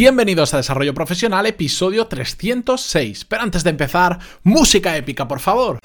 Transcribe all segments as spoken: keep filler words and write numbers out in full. Bienvenidos a Desarrollo Profesional, episodio trescientos seis. Pero antes de empezar, música épica, por favor.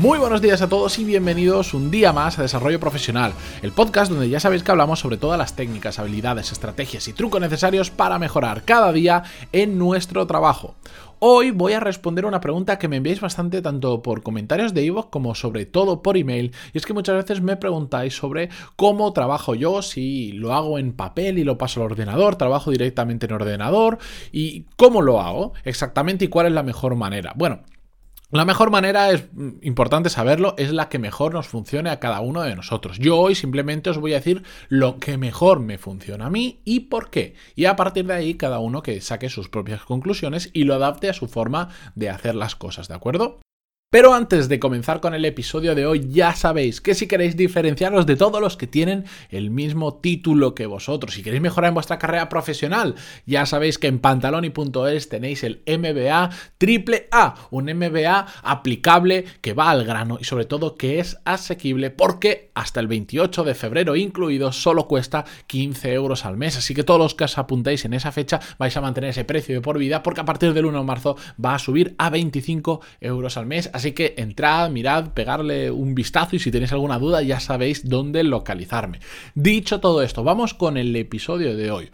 Muy buenos días a todos y bienvenidos un día más a Desarrollo Profesional, el podcast donde ya sabéis que hablamos sobre todas las técnicas, habilidades, estrategias y trucos necesarios para mejorar cada día en nuestro trabajo. Hoy voy a responder una pregunta que me enviáis bastante tanto por comentarios de iVoox como sobre todo por email, y es que muchas veces me preguntáis sobre cómo trabajo yo, si lo hago en papel y lo paso al ordenador, trabajo directamente en ordenador y cómo lo hago exactamente y cuál es la mejor manera. Bueno, la mejor manera, es importante saberlo, es la que mejor nos funcione a cada uno de nosotros. Yo hoy simplemente os voy a decir lo que mejor me funciona a mí y por qué. Y a partir de ahí cada uno que saque sus propias conclusiones y lo adapte a su forma de hacer las cosas, ¿de acuerdo? Pero antes de comenzar con el episodio de hoy, ya sabéis que si queréis diferenciaros de todos los que tienen el mismo título que vosotros, si queréis mejorar en vuestra carrera profesional, ya sabéis que en pantaloni punto es tenéis el M B A triple A, un M B A aplicable que va al grano y sobre todo que es asequible porque hasta el veintiocho de febrero incluido solo cuesta quince euros al mes. Así que todos los que os apuntéis en esa fecha vais a mantener ese precio de por vida porque a partir del uno de marzo va a subir a veinticinco euros al mes. Así que entrad, mirad, pegarle un vistazo y si tenéis alguna duda ya sabéis dónde localizarme. Dicho todo esto, vamos con el episodio de hoy.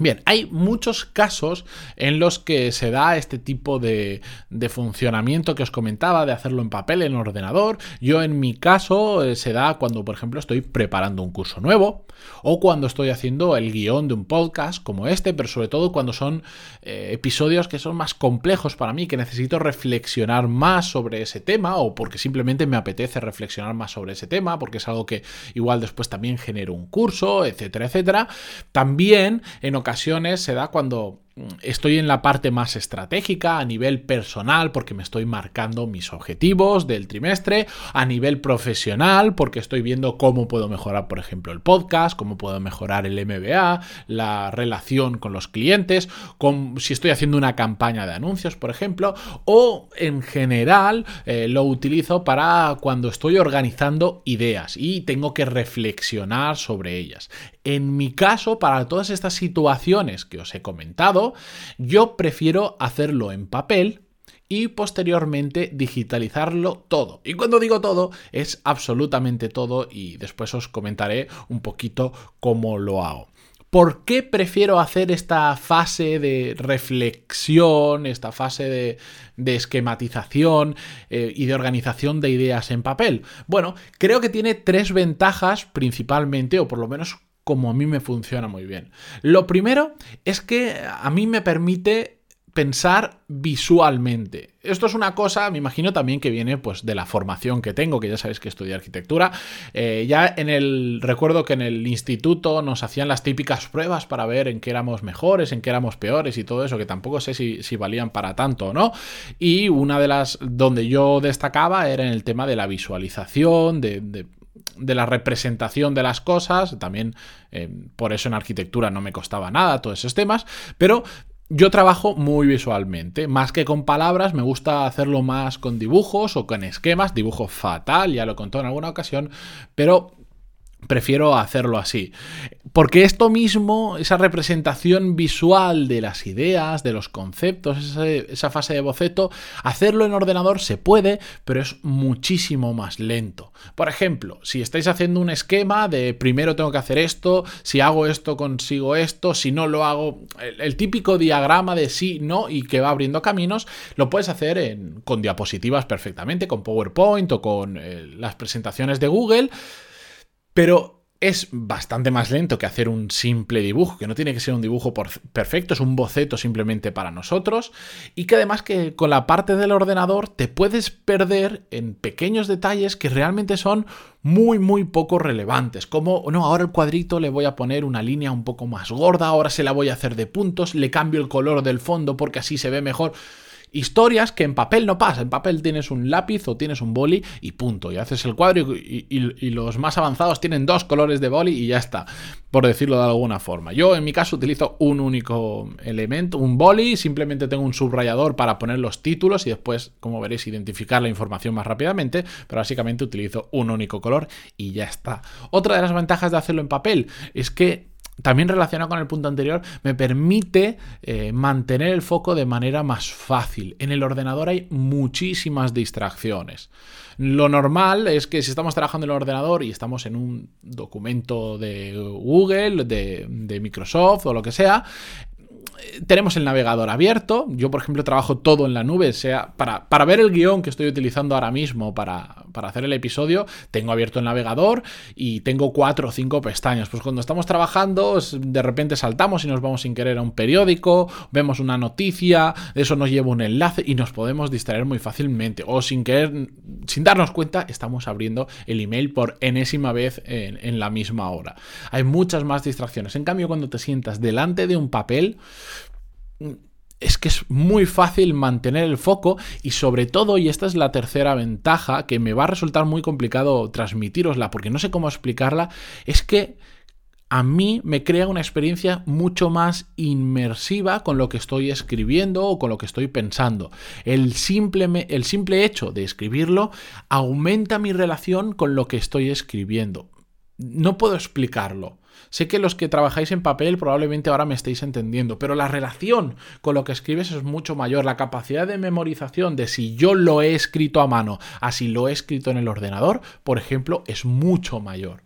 Bien, hay muchos casos en los que se da este tipo de, de funcionamiento que os comentaba, de hacerlo en papel, en ordenador. Yo en mi caso eh, se da cuando, por ejemplo, estoy preparando un curso nuevo o cuando estoy haciendo el guión de un podcast como este, pero sobre todo cuando son eh, episodios que son más complejos para mí, que necesito reflexionar más sobre ese tema o porque simplemente me apetece reflexionar más sobre ese tema, porque es algo que igual después también genero un curso, etcétera, etcétera. También en ocasiones ocasiones se da cuando estoy en la parte más estratégica a nivel personal porque me estoy marcando mis objetivos del trimestre, a nivel profesional porque estoy viendo cómo puedo mejorar, por ejemplo, el podcast, cómo puedo mejorar el M B A, la relación con los clientes, con, si estoy haciendo una campaña de anuncios, por ejemplo, o en general eh, lo utilizo para cuando estoy organizando ideas y tengo que reflexionar sobre ellas. En mi caso, para todas estas situaciones que os he comentado, yo prefiero hacerlo en papel y posteriormente digitalizarlo todo. Y cuando digo todo, es absolutamente todo y después os comentaré un poquito cómo lo hago. ¿Por qué prefiero hacer esta fase de reflexión, esta fase de, de esquematización eh, y de organización de ideas en papel? Bueno, creo que tiene tres ventajas principalmente, o por lo menos como a mí me funciona muy bien. Lo primero es que a mí me permite pensar visualmente. Esto es una cosa, me imagino también que viene pues, de la formación que tengo, que ya sabéis que estudié arquitectura. Eh, ya en el recuerdo que en el instituto nos hacían las típicas pruebas para ver en qué éramos mejores, en qué éramos peores y todo eso, que tampoco sé si, si valían para tanto o no. Y una de las donde yo destacaba era en el tema de la visualización, de... de de la representación de las cosas, también eh, por eso en arquitectura no me costaba nada todos esos temas, pero yo trabajo muy visualmente, más que con palabras, me gusta hacerlo más con dibujos o con esquemas, dibujo fatal, ya lo he contado en alguna ocasión, pero prefiero hacerlo así. Porque esto mismo, esa representación visual de las ideas, de los conceptos, esa, esa fase de boceto, hacerlo en ordenador se puede, pero es muchísimo más lento. Por ejemplo, si estáis haciendo un esquema de primero tengo que hacer esto, si hago esto consigo esto, si no lo hago, el, el típico diagrama de sí, no y que va abriendo caminos, lo puedes hacer en, con diapositivas perfectamente, con PowerPoint o con eh, las presentaciones de Google. Pero es bastante más lento que hacer un simple dibujo, que no tiene que ser un dibujo perfecto, es un boceto simplemente para nosotros y que además que con la parte del ordenador te puedes perder en pequeños detalles que realmente son muy muy poco relevantes, como no, ahora el cuadrito le voy a poner una línea un poco más gorda, ahora se la voy a hacer de puntos, le cambio el color del fondo porque así se ve mejor. Historias que en papel no pasa, en papel tienes un lápiz o tienes un boli y punto, y haces el cuadro y, y, y los más avanzados tienen dos colores de boli y ya está. por decirlo de alguna forma. Yo en mi caso utilizo un único elemento, un boli, simplemente tengo un subrayador para poner los títulos y después, como veréis, identificar la información más rápidamente, pero básicamente utilizo un único color y ya está. Otra de las ventajas de hacerlo en papel es que, también relacionado con el punto anterior, me permite eh, mantener el foco de manera más fácil. En el ordenador hay muchísimas distracciones. Lo normal es que si estamos trabajando en el ordenador y estamos en un documento de Google, de, de Microsoft o lo que sea, tenemos el navegador abierto. Yo, por ejemplo, trabajo todo en la nube, sea para, para ver el guión que estoy utilizando ahora mismo para, para hacer el episodio, tengo abierto el navegador y tengo cuatro o cinco pestañas. Pues cuando estamos trabajando, de repente saltamos y nos vamos sin querer a un periódico, vemos una noticia, eso nos lleva un enlace y nos podemos distraer muy fácilmente. O sin querer, sin darnos cuenta, estamos abriendo el email por enésima vez en, en la misma hora. Hay muchas más distracciones. En cambio, cuando te sientas delante de un papel, es que es muy fácil mantener el foco y sobre todo, y esta es la tercera ventaja que me va a resultar muy complicado transmitirosla porque no sé cómo explicarla, es que a mí me crea una experiencia mucho más inmersiva con lo que estoy escribiendo o con lo que estoy pensando. El simple, me, el simple hecho de escribirlo aumenta mi relación con lo que estoy escribiendo. No puedo explicarlo. Sé que los que trabajáis en papel probablemente ahora me estéis entendiendo, pero la relación con lo que escribes es mucho mayor. La capacidad de memorización de si yo lo he escrito a mano a si lo he escrito en el ordenador, por ejemplo, es mucho mayor.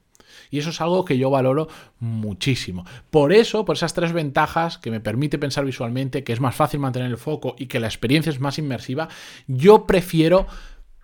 Y eso es algo que yo valoro muchísimo. Por eso, por esas tres ventajas que me permite pensar visualmente, que es más fácil mantener el foco y que la experiencia es más inmersiva, yo prefiero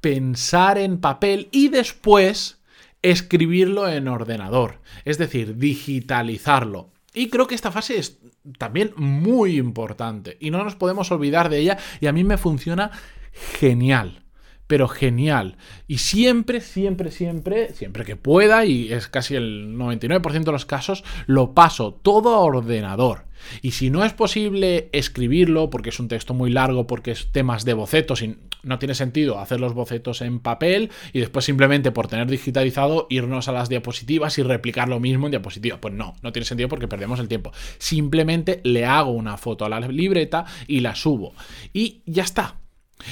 pensar en papel y después escribirlo en ordenador, es decir, digitalizarlo. Y creo que esta fase es también muy importante y no nos podemos olvidar de ella, y a mí me funciona genial, pero genial. Y siempre, siempre, siempre, siempre que pueda, y es casi el noventa y nueve por ciento de los casos, lo paso todo a ordenador. Y si no es posible escribirlo porque es un texto muy largo, porque es temas de bocetos y no tiene sentido hacer los bocetos en papel y después simplemente por tener digitalizado irnos a las diapositivas y replicar lo mismo en diapositivas, pues no, no tiene sentido porque perdemos el tiempo. Simplemente le hago una foto a la libreta y la subo y ya está.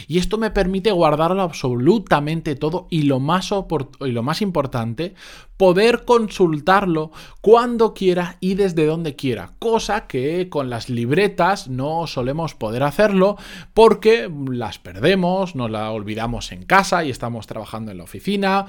Y esto me permite guardarlo absolutamente todo y lo más opor- y lo más importante, poder consultarlo cuando quiera y desde donde quiera, cosa que con las libretas no solemos poder hacerlo porque las perdemos, nos la olvidamos en casa y estamos trabajando en la oficina,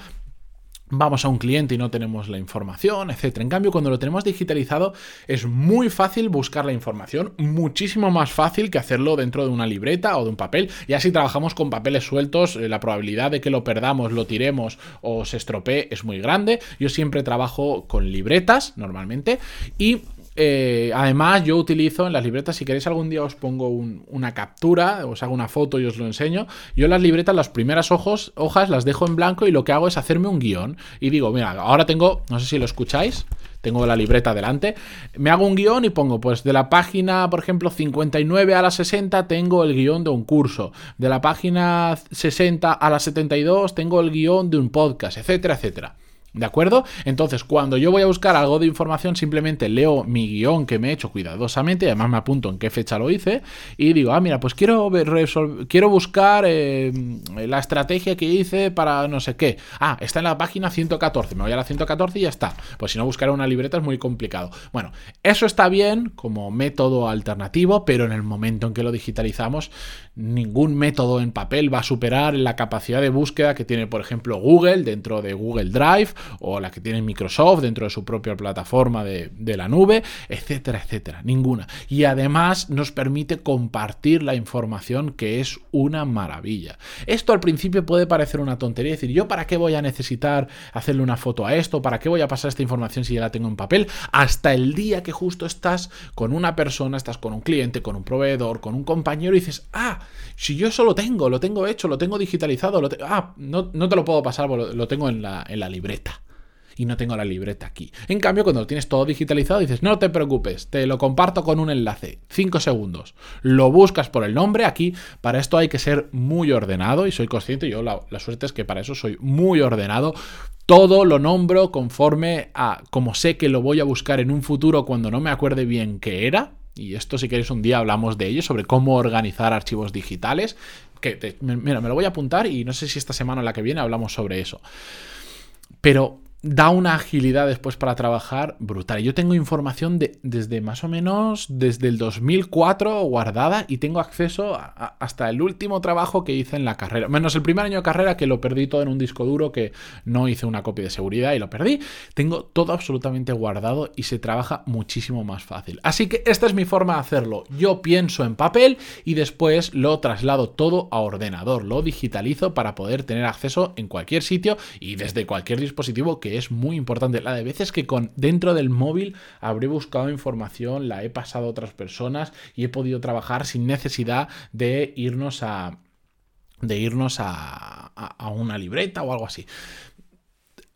vamos a un cliente y no tenemos la información, etcétera. En cambio, cuando lo tenemos digitalizado, es muy fácil buscar la información, muchísimo más fácil que hacerlo dentro de una libreta o de un papel. Ya si trabajamos con papeles sueltos, la probabilidad de que lo perdamos, lo tiremos o se estropee es muy grande. Yo siempre trabajo con libretas, normalmente, y Eh, además yo utilizo en las libretas, si queréis algún día os pongo un, una captura, os hago una foto y os lo enseño. Yo en las libretas las primeras ojos, hojas las dejo en blanco y lo que hago es hacerme un guión y digo, mira, ahora tengo, no sé si lo escucháis, tengo la libreta delante, me hago un guión y pongo, pues de la página, por ejemplo, cincuenta y nueve a la sesenta tengo el guión de un curso, de la página sesenta a la setenta y dos tengo el guión de un podcast, etcétera, etcétera. ¿De acuerdo? Entonces, cuando yo voy a buscar algo de información, simplemente leo mi guión que me he hecho cuidadosamente, y además me apunto en qué fecha lo hice, y digo, ah, mira, pues quiero resolver, quiero buscar eh, la estrategia que hice para no sé qué. Ah, está en la página ciento catorce, me voy a la ciento catorce y ya está. Pues si no, buscar una libreta es muy complicado. Bueno, eso está bien como método alternativo, pero en el momento en que lo digitalizamos, ningún método en papel va a superar la capacidad de búsqueda que tiene, por ejemplo, Google dentro de Google Drive, o la que tiene Microsoft dentro de su propia plataforma de, de la nube, etcétera, etcétera. Ninguna. Y además nos permite compartir la información, que es una maravilla. Esto al principio puede parecer una tontería, decir, ¿yo para qué voy a necesitar hacerle una foto a esto? ¿Para qué voy a pasar esta información si ya la tengo en papel? Hasta el día que justo estás con una persona, estás con un cliente, con un proveedor, con un compañero y dices, ah, si yo eso lo tengo, lo tengo hecho, lo tengo digitalizado, lo te- ah, no, no te lo puedo pasar, lo tengo en la, en la libreta. y no tengo la libreta aquí. En cambio, cuando lo tienes todo digitalizado, dices, no te preocupes, te lo comparto con un enlace, cinco segundos. Lo buscas por el nombre. Aquí, para esto hay que ser muy ordenado y soy consciente. Yo la, la suerte es que para eso soy muy ordenado. Todo lo nombro conforme a como sé que lo voy a buscar en un futuro cuando no me acuerde bien qué era. Y esto, si queréis, un día hablamos de ello, sobre cómo organizar archivos digitales. Que te, mira, me lo voy a apuntar y no sé si esta semana o la que viene hablamos sobre eso. Pero da una agilidad después para trabajar brutal. Yo tengo información de, desde más o menos desde el dos mil cuatro guardada y tengo acceso a, a, hasta el último trabajo que hice en la carrera. Menos el primer año de carrera, que lo perdí todo en un disco duro, que no hice una copia de seguridad y lo perdí. Tengo todo absolutamente guardado y se trabaja muchísimo más fácil. Así que esta es mi forma de hacerlo. Yo pienso en papel y después lo traslado todo a ordenador. Lo digitalizo para poder tener acceso en cualquier sitio y desde cualquier dispositivo, que que es muy importante. La de veces que con dentro del móvil habré buscado información, la he pasado a otras personas y he podido trabajar sin necesidad de irnos a, de irnos a, a, a una libreta o algo así.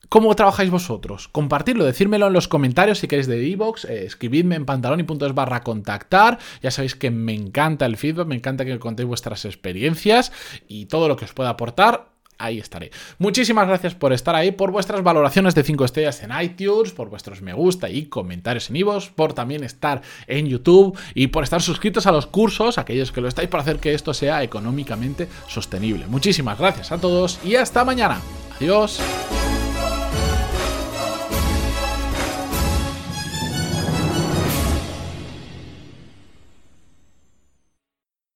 ¿Cómo trabajáis vosotros? Compartidlo, decírmelo en los comentarios si queréis de iVoox, eh, escribidme en pantaloni.es barra contactar. Ya sabéis que me encanta el feedback, me encanta que contéis vuestras experiencias y todo lo que os pueda aportar. Ahí estaré. Muchísimas gracias por estar ahí, por vuestras valoraciones de cinco estrellas en iTunes, por vuestros me gusta y comentarios en iVoox, por también estar en YouTube y por estar suscritos a los cursos, aquellos que lo estáis, para hacer que esto sea económicamente sostenible. Muchísimas gracias a todos y hasta mañana. Adiós.